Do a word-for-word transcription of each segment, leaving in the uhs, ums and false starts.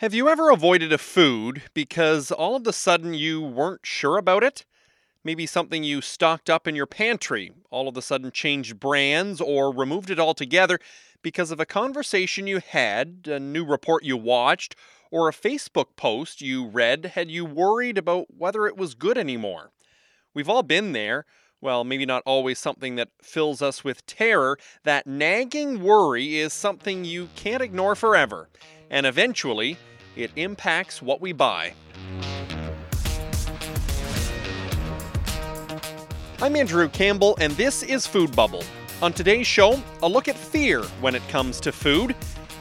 Have you ever avoided a food because all of a sudden you weren't sure about it? Maybe something you stocked up in your pantry all of a sudden changed brands or removed it altogether because of a conversation you had, a new report you watched, or a Facebook post you read had you worried about whether it was good anymore. We've all been there. Well, maybe not always something that fills us with terror. That nagging worry is something you can't ignore forever. And eventually, it impacts what we buy. I'm Andrew Campbell, and this is Food Bubble. On today's show, a look at fear when it comes to food.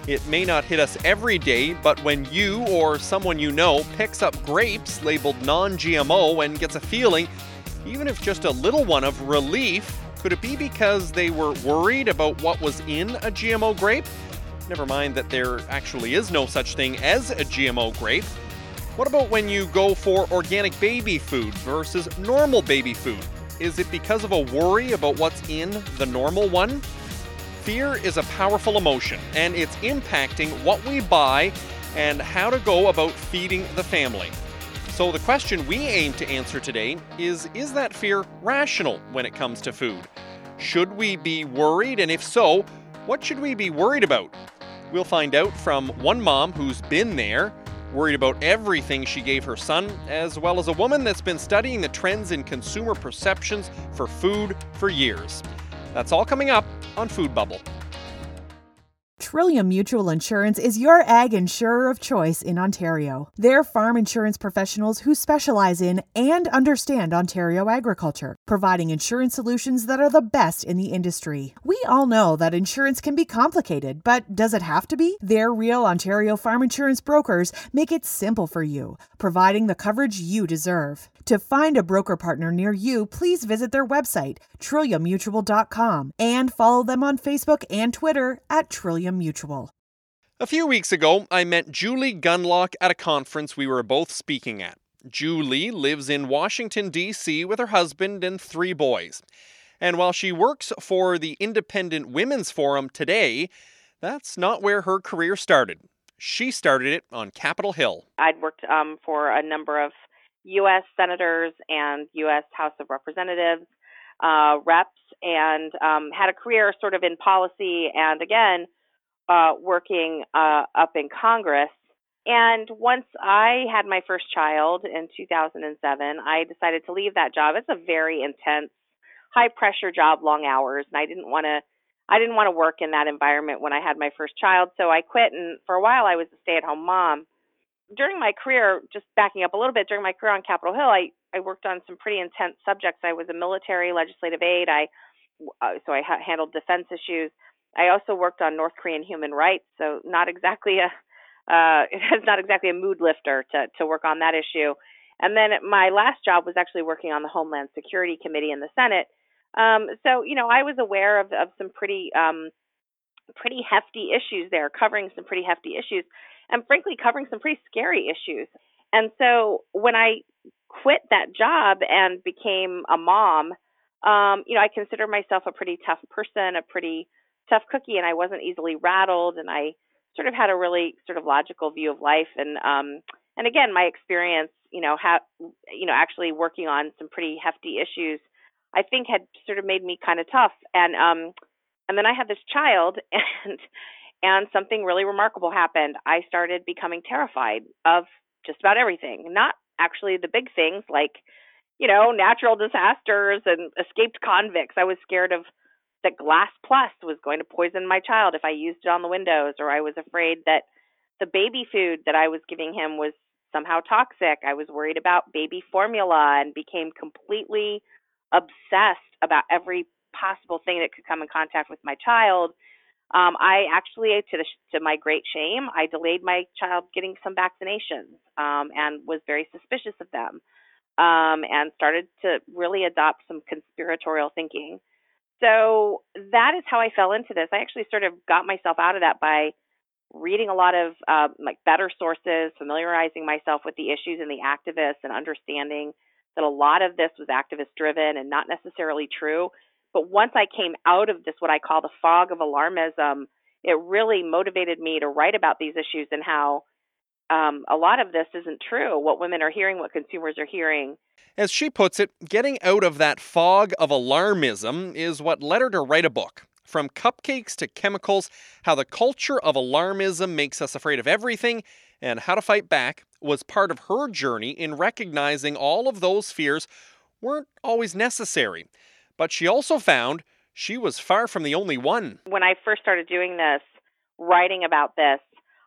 It may not hit us every day, but when you or someone you know picks up grapes labeled non G M O and gets a feeling, even if just a little one, of relief, could it be because they were worried about what was in a G M O grape? Never mind that there actually is no such thing as a G M O grape. What about when you go for organic baby food versus normal baby food? Is it because of a worry about what's in the normal one? Fear is a powerful emotion, and it's impacting what we buy and how to go about feeding the family. So the question we aim to answer today is, is that fear rational when it comes to food? Should we be worried? And if so, what should we be worried about? We'll find out from one mom who's been there, worried about everything she gave her son, as well as a woman that's been studying the trends in consumer perceptions for food for years. That's all coming up on Food Bubble. Trillium Mutual Insurance is your ag insurer of choice in Ontario. They're farm insurance professionals who specialize in and understand Ontario agriculture, providing insurance solutions that are the best in the industry. We all know that insurance can be complicated, but does it have to be? Their Real Ontario Farm Insurance brokers make it simple for you, providing the coverage you deserve. To find a broker partner near you, please visit their website, trillium mutual dot com, and follow them on Facebook and Twitter at Trillium Mutual. A few weeks ago, I met Julie Gunlock at a conference we were both speaking at. Julie lives in Washington, D C with her husband and three boys. And while she works for the Independent Women's Forum today, that's not where her career started. She started it on Capitol Hill. I'd worked um, for a number of U S senators and U S House of Representatives, uh, reps, and um, had a career sort of in policy and, again, uh, working uh, up in Congress. And once I had my first child in two thousand seven, I decided to leave that job. It's a very intense, high-pressure job, long hours, and I didn't want to I didn't want to work in that environment when I had my first child, so I quit, and for a while I was a stay-at-home mom. During my career, just backing up a little bit, during my career on Capitol Hill, I, I worked on some pretty intense subjects. I was a military legislative aide, I uh, so I ha- handled defense issues. I also worked on North Korean human rights, so not exactly a uh, it has not exactly a mood lifter to to work on that issue. And then my last job was actually working on the Homeland Security Committee in the Senate. Um, so you know, I was aware of of some pretty um, pretty hefty issues there, covering some pretty hefty issues. And frankly, covering some pretty scary issues. And so when I quit that job and became a mom, um, you know, I consider myself a pretty tough person, a pretty tough cookie, and I wasn't easily rattled. And I sort of had a really sort of logical view of life. And um, and again, my experience, you know, ha- you know, actually working on some pretty hefty issues, I think had sort of made me kind of tough. And um, and then I had this child, and. And something really remarkable happened. I started becoming terrified of just about everything, not actually the big things like, you know, natural disasters and escaped convicts. I was scared of that glass plus was going to poison my child if I used it on the windows, or I was afraid that the baby food that I was giving him was somehow toxic. I was worried about baby formula and became completely obsessed about every possible thing that could come in contact with my child. Um, I actually, to, the, to my great shame, I delayed my child getting some vaccinations um, and was very suspicious of them um, and started to really adopt some conspiratorial thinking. So that is how I fell into this. I actually sort of got myself out of that by reading a lot of uh, like better sources, familiarizing myself with the issues and the activists, and understanding that a lot of this was activist-driven and not necessarily true. But once I came out of this, what I call the fog of alarmism, it really motivated me to write about these issues and how um, a lot of this isn't true. What women are hearing, what consumers are hearing. As she puts it, getting out of that fog of alarmism is what led her to write a book. From cupcakes to chemicals, how the culture of alarmism makes us afraid of everything, and how to fight back was part of her journey in recognizing all of those fears weren't always necessary. But she also found she was far from the only one. When I first started doing this, writing about this,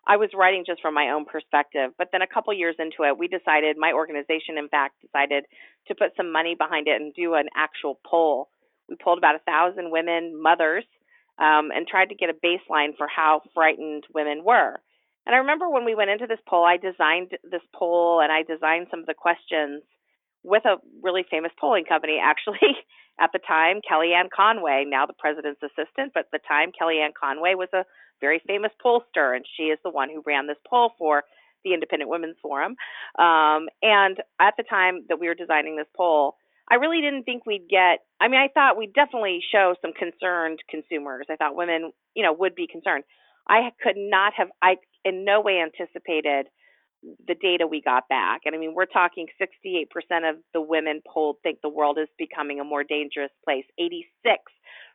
I was writing just from my own perspective. But then a couple years into it, we decided, my organization, in fact, decided to put some money behind it and do an actual poll. We polled about one thousand women, mothers, um, and tried to get a baseline for how frightened women were. And I remember when we went into this poll, I designed this poll and I designed some of the questions with a really famous polling company, actually, at the time, Kellyanne Conway, now the president's assistant, but at the time, Kellyanne Conway was a very famous pollster, and she is the one who ran this poll for the Independent Women's Forum. Um, and at the time that we were designing this poll, I really didn't think we'd get, I mean, I thought we'd definitely show some concerned consumers. I thought women, you know, would be concerned. I could not have, I in no way anticipated the data we got back. And I mean, we're talking sixty-eight percent of the women polled think the world is becoming a more dangerous place. eighty-six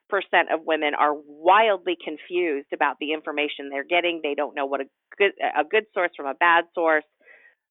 percent of women are wildly confused about the information they're getting. They don't know what a good, a good source from a bad source.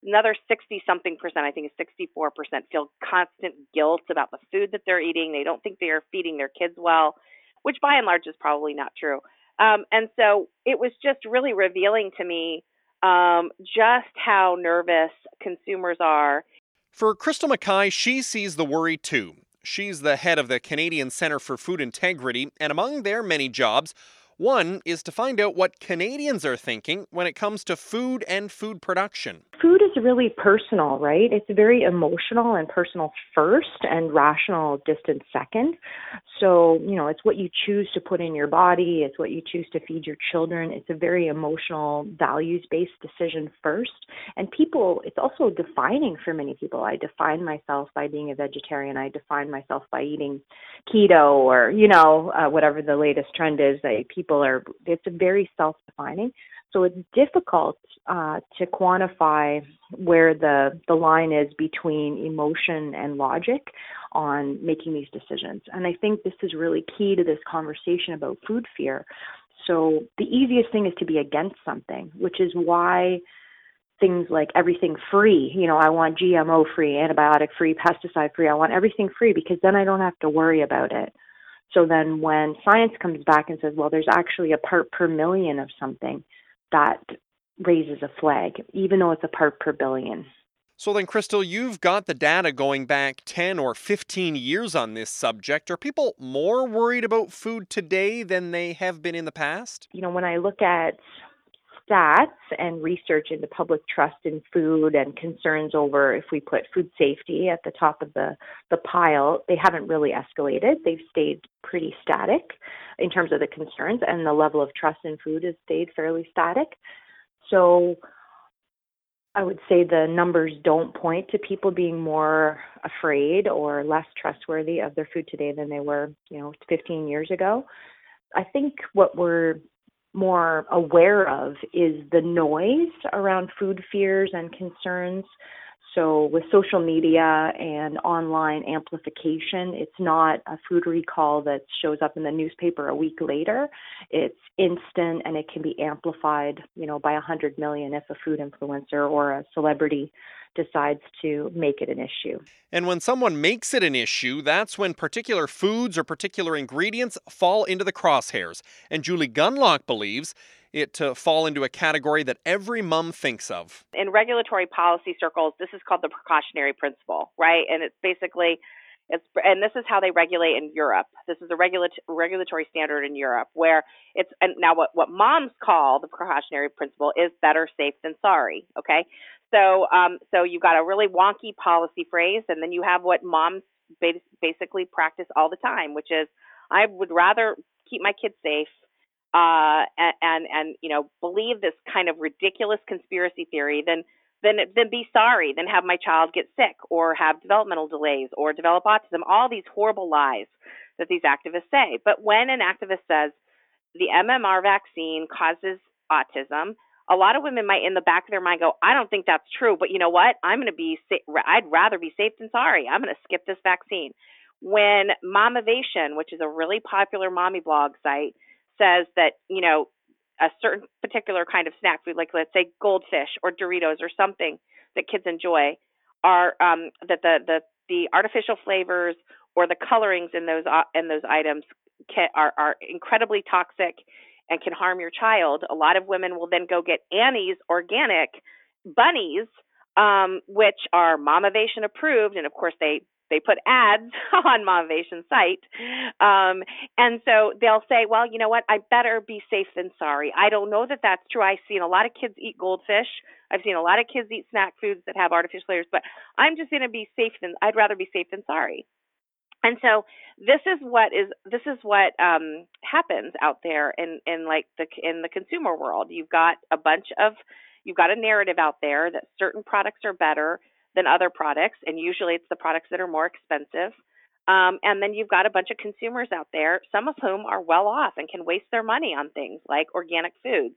Another sixty-something percent, I think it's sixty-four percent, feel constant guilt about the food that they're eating. They don't think they are feeding their kids well, which by and large is probably not true. Um, and so it was just really revealing to me um, just how nervous consumers are. For Crystal Mackay, she sees the worry too. She's the head of the Canadian Centre for Food Integrity, and among their many jobs, one is to find out what Canadians are thinking when it comes to food and food production. Food is really personal, right? It's very emotional and personal first and rational distant second. So, you know, it's what you choose to put in your body. It's what you choose to feed your children. It's a very emotional, values-based decision first. And people, it's also defining for many people. I define myself by being a vegetarian. I define myself by eating keto or, you know, uh, whatever the latest trend is. That people are, it's very self-defining. So it's difficult uh, to quantify where the, the line is between emotion and logic on making these decisions. And I think this is really key to this conversation about food fear. So the easiest thing is to be against something, which is why things like everything free, you know, I want G M O free, antibiotic free, pesticide free, I want everything free because then I don't have to worry about it. So then when science comes back and says, well, there's actually a part per million of something, that raises a flag, even though it's a part per billion. So then, Crystal, you've got the data going back ten or fifteen years on this subject. Are people more worried about food today than they have been in the past? You know, when I look at stats and research into public trust in food and concerns over if we put food safety at the top of the, the pile, they haven't really escalated. They've stayed pretty static in terms of the concerns, and the level of trust in food has stayed fairly static. So I would say the numbers don't point to people being more afraid or less trustworthy of their food today than they were, you know, fifteen years ago. I think what we're more aware of is the noise around food fears and concerns. So with social media and online amplification, it's not a food recall that shows up in the newspaper a week later. It's instant, and it can be amplified, you know, by one hundred million if a food influencer or a celebrity decides to make it an issue. And when someone makes it an issue, that's when particular foods or particular ingredients fall into the crosshairs. And Julie Gunlock believes it to fall into a category that every mom thinks of. In regulatory policy circles, this is called the precautionary principle, right? And it's basically, it's, and this is how they regulate in Europe. This is a regula- regulatory standard in Europe where it's, and now what, what moms call the precautionary principle is better safe than sorry, okay? So um, so you've got a really wonky policy phrase, and then you have what moms ba- basically practice all the time, which is, I would rather keep my kids safe uh, and, and, and, you know, believe this kind of ridiculous conspiracy theory than, than, than be sorry, than have my child get sick or have developmental delays or develop autism, all these horrible lies that these activists say. But when an activist says the M M R vaccine causes autism, a lot of women might in the back of their mind go, I don't think that's true, but you know what? I'm going to be, sa- I'd rather be safe than sorry. I'm going to skip this vaccine. When Momovation, which is a really popular mommy blog site, says that, you know, a certain particular kind of snack food, like let's say goldfish or Doritos or something that kids enjoy, are um, that the, the the artificial flavors or the colorings in those uh, in those items can, are are incredibly toxic and can harm your child. A lot of women will then go get Annie's organic bunnies, um, which are Momovation approved, and of course they. They put ads on Momovation's site. Um, and so they'll say, well, you know what? I better be safe than sorry. I don't know that that's true. I've seen a lot of kids eat goldfish. I've seen a lot of kids eat snack foods that have artificial flavors, but I'm just going to be safe than, I'd rather be safe than sorry. And so this is what is, this is what um, happens out there in, in like the, in the consumer world. You've got a bunch of, you've got a narrative out there that certain products are better than other products, and usually it's the products that are more expensive. Um, and then you've got a bunch of consumers out there, some of whom are well off and can waste their money on things like organic foods.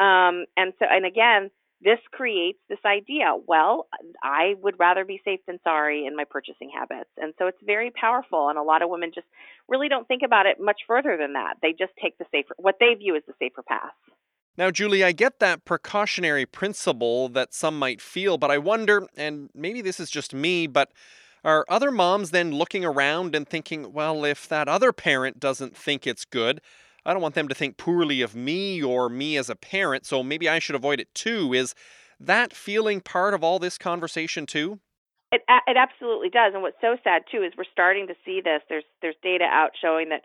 Um, and so, and again, this creates this idea, well, I would rather be safe than sorry in my purchasing habits. And so it's very powerful, and a lot of women just really don't think about it much further than that. They just take the safer, what they view as the safer path. Now, Julie, I get that precautionary principle that some might feel, but I wonder, and maybe this is just me, but are other moms then looking around and thinking, well, if that other parent doesn't think it's good, I don't want them to think poorly of me or me as a parent, so maybe I should avoid it too. Is that feeling part of all this conversation too? It it absolutely does. And what's so sad too is we're starting to see this. There's there's data out showing that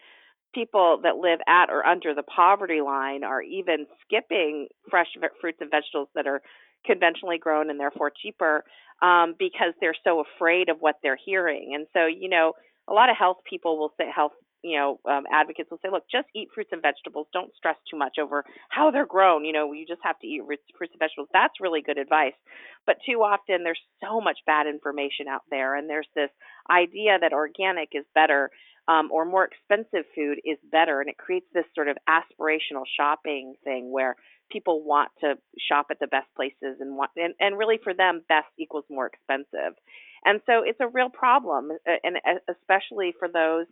people that live at or under the poverty line are even skipping fresh v- fruits and vegetables that are conventionally grown and therefore cheaper um, because they're so afraid of what they're hearing. And so, you know, a lot of health people will say, health, you know, um, advocates will say, look, just eat fruits and vegetables. Don't stress too much over how they're grown. You know, you just have to eat fruits and vegetables. That's really good advice. But too often there's so much bad information out there. And there's this idea that organic is better. Um, or more expensive food is better. And it creates this sort of aspirational shopping thing where people want to shop at the best places and want, and, and really for them, best equals more expensive. And so it's a real problem, and especially for those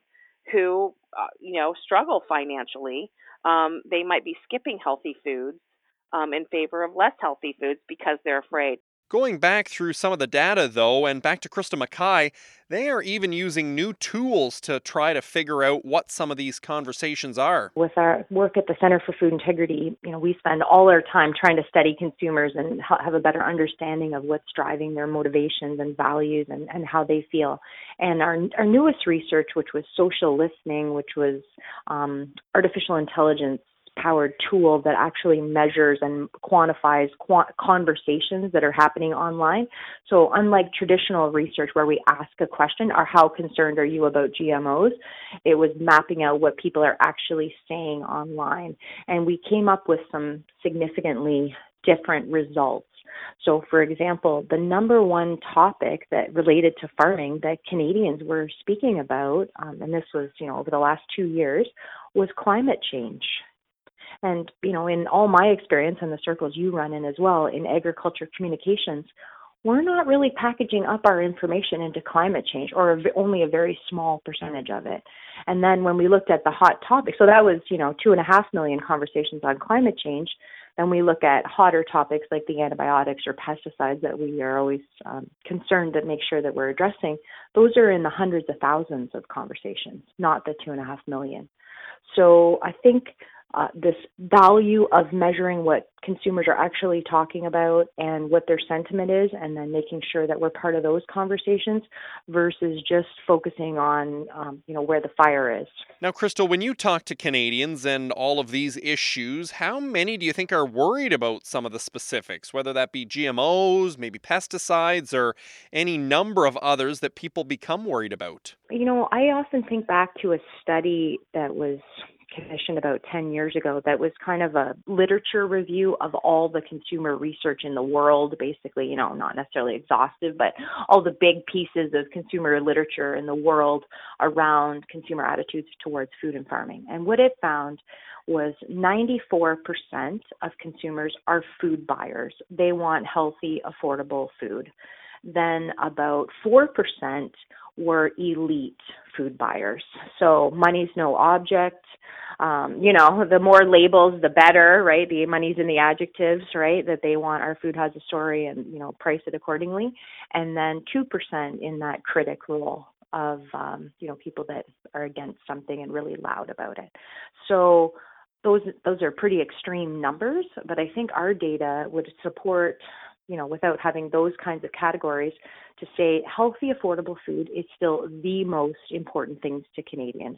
who, uh, you know, struggle financially. Um, they might be skipping healthy foods um, in favor of less healthy foods because they're afraid. Going back through some of the data, though, and back to Crystal Mackay, they are even using new tools to try to figure out what some of these conversations are. With our work at the Centre for Food Integrity, you know, we spend all our time trying to study consumers and have a better understanding of what's driving their motivations and values and, and how they feel. And our, our newest research, which was social listening, which was um, artificial intelligence, powered tool that actually measures and quantifies qu- conversations that are happening online. So unlike traditional research where we ask a question, or how concerned are you about G M Os, it was mapping out what people are actually saying online. And we came up with some significantly different results. So, for example, the number one topic that related to farming that Canadians were speaking about, um, and this was, you know, over the last two years, was climate change. And, you know, in all my experience and the circles you run in as well, in agriculture communications, we're not really packaging up our information into climate change, or a v- only a very small percentage of it. And then when we looked at the hot topic, so that was, you know, two and a half million conversations on climate change. Then we look at hotter topics like the antibiotics or pesticides that we are always um, concerned to make sure that we're addressing. Those are in the hundreds of thousands of conversations, not the two and a half million. So I think Uh, this value of measuring what consumers are actually talking about and what their sentiment is, and then making sure that we're part of those conversations versus just focusing on, um, you know, where the fire is. Now, Crystal, when you talk to Canadians and all of these issues, how many do you think are worried about some of the specifics, whether that be G M Os, maybe pesticides, or any number of others that people become worried about? You know, I often think back to a study that was commissioned about ten years ago that was kind of a literature review of all the consumer research in the world, basically, you know, not necessarily exhaustive, but all the big pieces of consumer literature in the world around consumer attitudes towards food and farming. And what it found was ninety-four percent of consumers are food buyers. They want healthy, affordable food. Then about four percent were elite food buyers. So money's no object. Um, you know, the more labels, the better, right? The money's in the adjectives, right? That they want our food has a story and, you know, price it accordingly. And then two percent in that critic role of, um, you know, people that are against something and really loud about it. So those those are pretty extreme numbers, but I think our data would support, you know, without having those kinds of categories, to say healthy, affordable food is still the most important things to Canadians.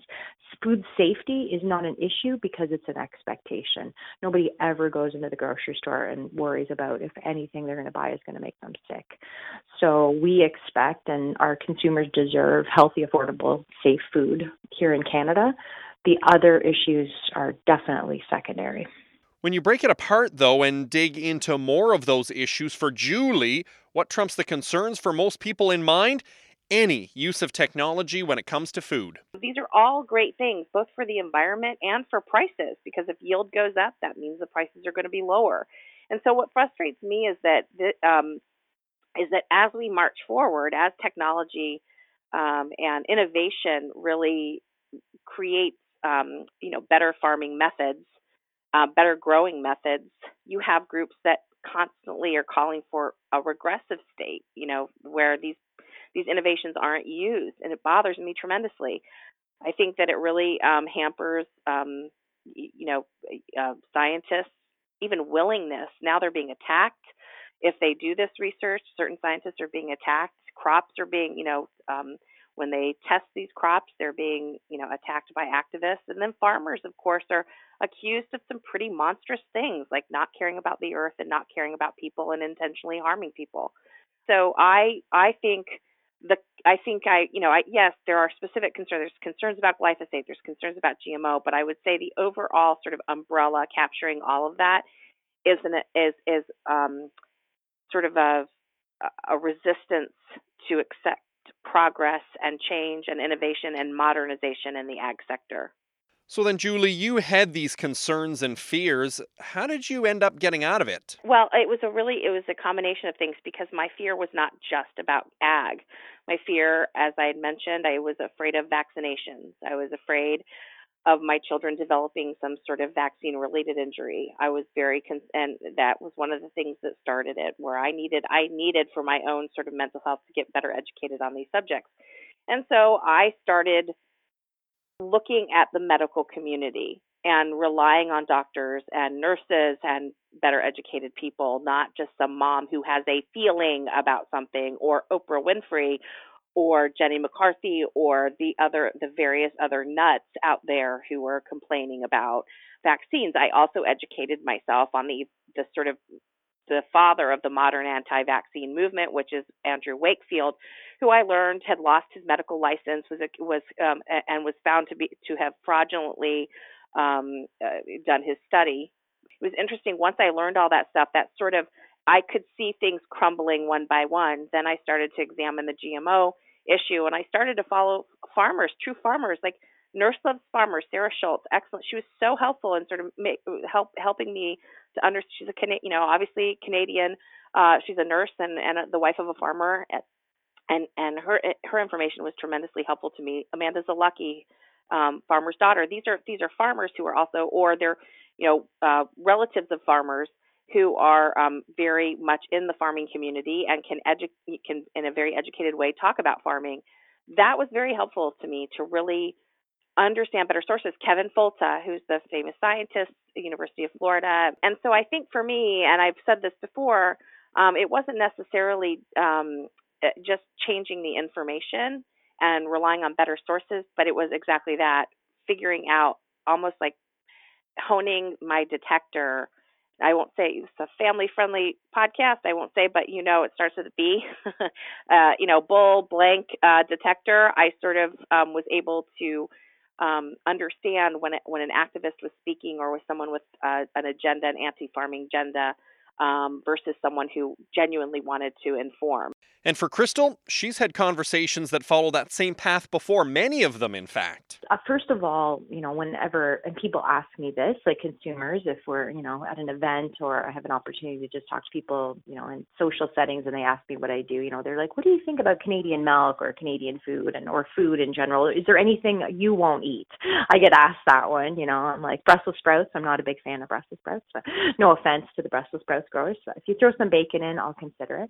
Food safety is not an issue because it's an expectation. Nobody ever goes into the grocery store and worries about if anything they're going to buy is going to make them sick. So we expect, and our consumers deserve, healthy, affordable, safe food here in Canada. The other issues are definitely secondary. When you break it apart, though, and dig into more of those issues, for Julie, what trumps the concerns for most people in mind? Any use of technology when it comes to food. These are all great things, both for the environment and for prices, because if yield goes up, that means the prices are going to be lower. And so what frustrates me is that um, is that as we march forward, as technology um, and innovation really creates um, you know, better farming methods, Uh, better growing methods, you have groups that constantly are calling for a regressive state, you know, where these these innovations aren't used. And it bothers me tremendously. I think that it really um, hampers, um, you know, uh, scientists, even willingness. Now they're being attacked. If they do this research, certain scientists are being attacked. Crops are being, you know, um, when they test these crops, they're being, you know, attacked by activists. And then farmers, of course, are accused of some pretty monstrous things, like not caring about the earth and not caring about people and intentionally harming people. So I, I think the, I think I, you know, I, yes, there are specific concerns. There's concerns about glyphosate. There's concerns about G M O. But I would say the overall sort of umbrella capturing all of that is an is is um, sort of a a resistance to accept progress and change and innovation and modernization in the ag sector. So then, Julie, you had these concerns and fears. How did you end up getting out of it? Well, it was a really, it was a combination of things, because my fear was not just about ag. My fear, as I had mentioned, I was afraid of vaccinations. I was afraid of my children developing some sort of vaccine-related injury. I was very, con- and that was one of the things that started it, where I needed, I needed for my own sort of mental health to get better educated on these subjects. And so I started looking at the medical community and relying on doctors and nurses and better educated people, not just some mom who has a feeling about something, or Oprah Winfrey or Jenny McCarthy or the other, the various other nuts out there who were complaining about vaccines. I also educated myself on the, the sort of the father of the modern anti-vaccine movement, which is Andrew Wakefield, who I learned had lost his medical license, was was um, and was found to be to have fraudulently um, uh, done his study. It was interesting. Once I learned all that stuff, that sort of I could see things crumbling one by one. Then I started to examine the G M O issue, and I started to follow farmers, true farmers, like Nurse Loves Farmer, Sarah Schultz. Excellent. She was so helpful in sort of make, help helping me to understand. She's a Cana- you know, obviously Canadian. Uh, she's a nurse and, and the wife of a farmer, at, and and her her information was tremendously helpful to me. Amanda Zalucky, um, farmer's daughter. These are these are farmers who are also, or they're, you know, uh, relatives of farmers who are um, very much in the farming community and can, edu- can, in a very educated way, talk about farming. That was very helpful to me to really understand better sources. Kevin Folta, who's the famous scientist, University of Florida. And so I think for me, and I've said this before, um, it wasn't necessarily um, just changing the information and relying on better sources, but it was exactly that, figuring out, almost like honing my detector. I won't say it's a family-friendly podcast. I won't say, but you know, it starts with a B. uh, you know, bull blank uh, detector. I sort of um, was able to um, understand when it, when an activist was speaking, or with someone with uh, an agenda, an anti-farming agenda, um, versus someone who genuinely wanted to inform. And for Crystal, she's had conversations that follow that same path before, many of them, in fact. Uh, first of all, you know, whenever, and people ask me this, like consumers, if we're, you know, at an event or I have an opportunity to just talk to people, you know, in social settings, and they ask me what I do, you know, they're like, what do you think about Canadian milk or Canadian food and or food in general? Is there anything you won't eat? I get asked that one, you know, I'm like, Brussels sprouts. I'm not a big fan of Brussels sprouts, but no offense to the Brussels sprouts growers. If you throw some bacon in, I'll consider it.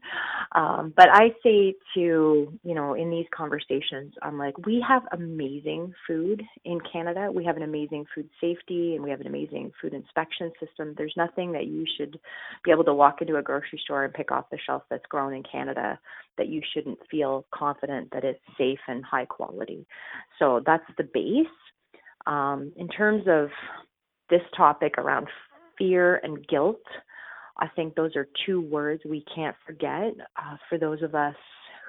Um, but I say to, you know, in these conversations, I'm like, we have amazing food in Canada. We have an amazing food safety and we have an amazing food inspection system. There's nothing that you should be able to walk into a grocery store and pick off the shelf that's grown in Canada that you shouldn't feel confident that it's safe and high quality. So that's the base. Um, in terms of this topic around fear and guilt, I think those are two words we can't forget uh, for those of us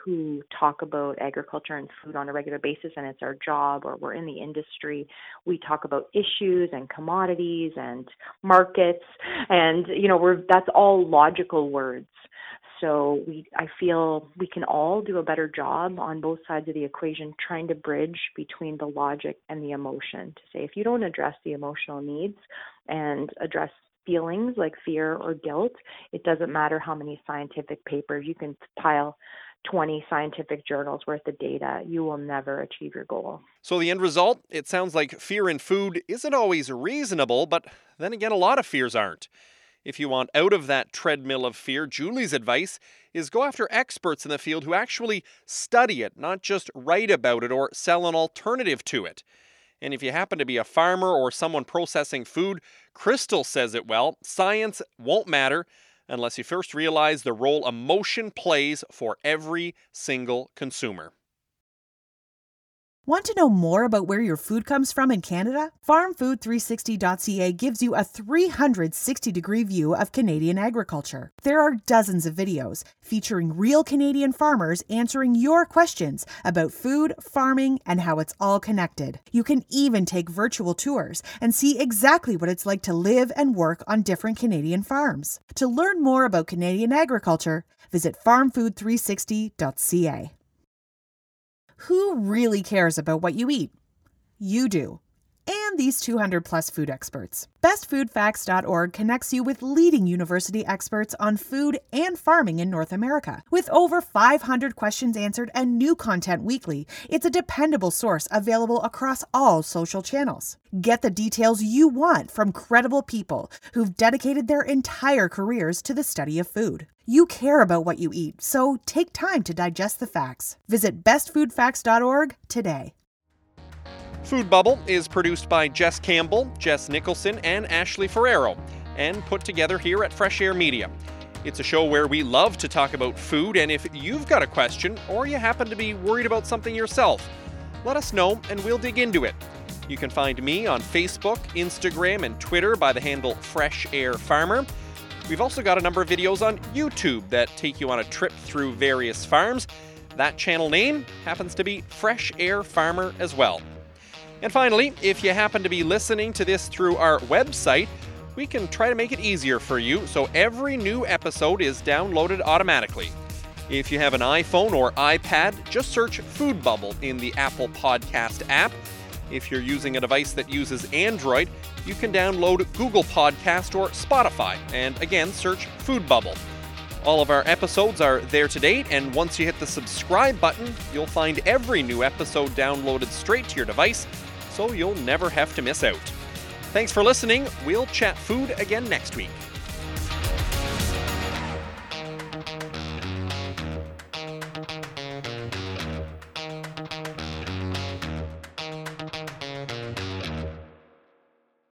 who talk about agriculture and food on a regular basis, and it's our job or we're in the industry. We talk about issues and commodities and markets, and you know we're that's all logical words. So we, I feel we can all do a better job on both sides of the equation, trying to bridge between the logic and the emotion to say, if you don't address the emotional needs and address feelings like fear or guilt, it doesn't matter how many scientific papers you can pile twenty scientific journals worth of data, you will never achieve your goal. So the end result, it sounds like fear in food isn't always reasonable, but then again, a lot of fears aren't. If you want out of that treadmill of fear, Julie's advice is go after experts in the field who actually study it, not just write about it or sell an alternative to it. And if you happen to be a farmer or someone processing food, Crystal says it well, science won't matter unless you first realize the role emotion plays for every single consumer. Want to know more about where your food comes from in Canada? farm food three sixty dot c a gives you a three hundred sixty degree view of Canadian agriculture. There are dozens of videos featuring real Canadian farmers answering your questions about food, farming, and how it's all connected. You can even take virtual tours and see exactly what it's like to live and work on different Canadian farms. To learn more about Canadian agriculture, visit farm food three sixty dot c a. Who really cares about what you eat? You do. And these two hundred plus food experts. best food facts dot org connects you with leading university experts on food and farming in North America. With over five hundred questions answered and new content weekly, it's a dependable source available across all social channels. Get the details you want from credible people who've dedicated their entire careers to the study of food. You care about what you eat, so take time to digest the facts. Visit best food facts dot org today. Food Bubble is produced by Jess Campbell, Jess Nicholson, and Ashley Ferrero, and put together here at Fresh Air Media. It's a show where we love to talk about food, and if you've got a question or you happen to be worried about something yourself, let us know and we'll dig into it. You can find me on Facebook, Instagram, and Twitter by the handle Fresh Air Farmer. We've also got a number of videos on YouTube that take you on a trip through various farms. That channel name happens to be Fresh Air Farmer as well. And finally, if you happen to be listening to this through our website, we can try to make it easier for you so every new episode is downloaded automatically. If you have an iPhone or iPad, just search Food Bubble in the Apple Podcast app. If you're using a device that uses Android, you can download Google Podcast or Spotify, and again, search Food Bubble. All of our episodes are there to date, and once you hit the subscribe button, you'll find every new episode downloaded straight to your device, so you'll never have to miss out. Thanks for listening. We'll chat food again next week.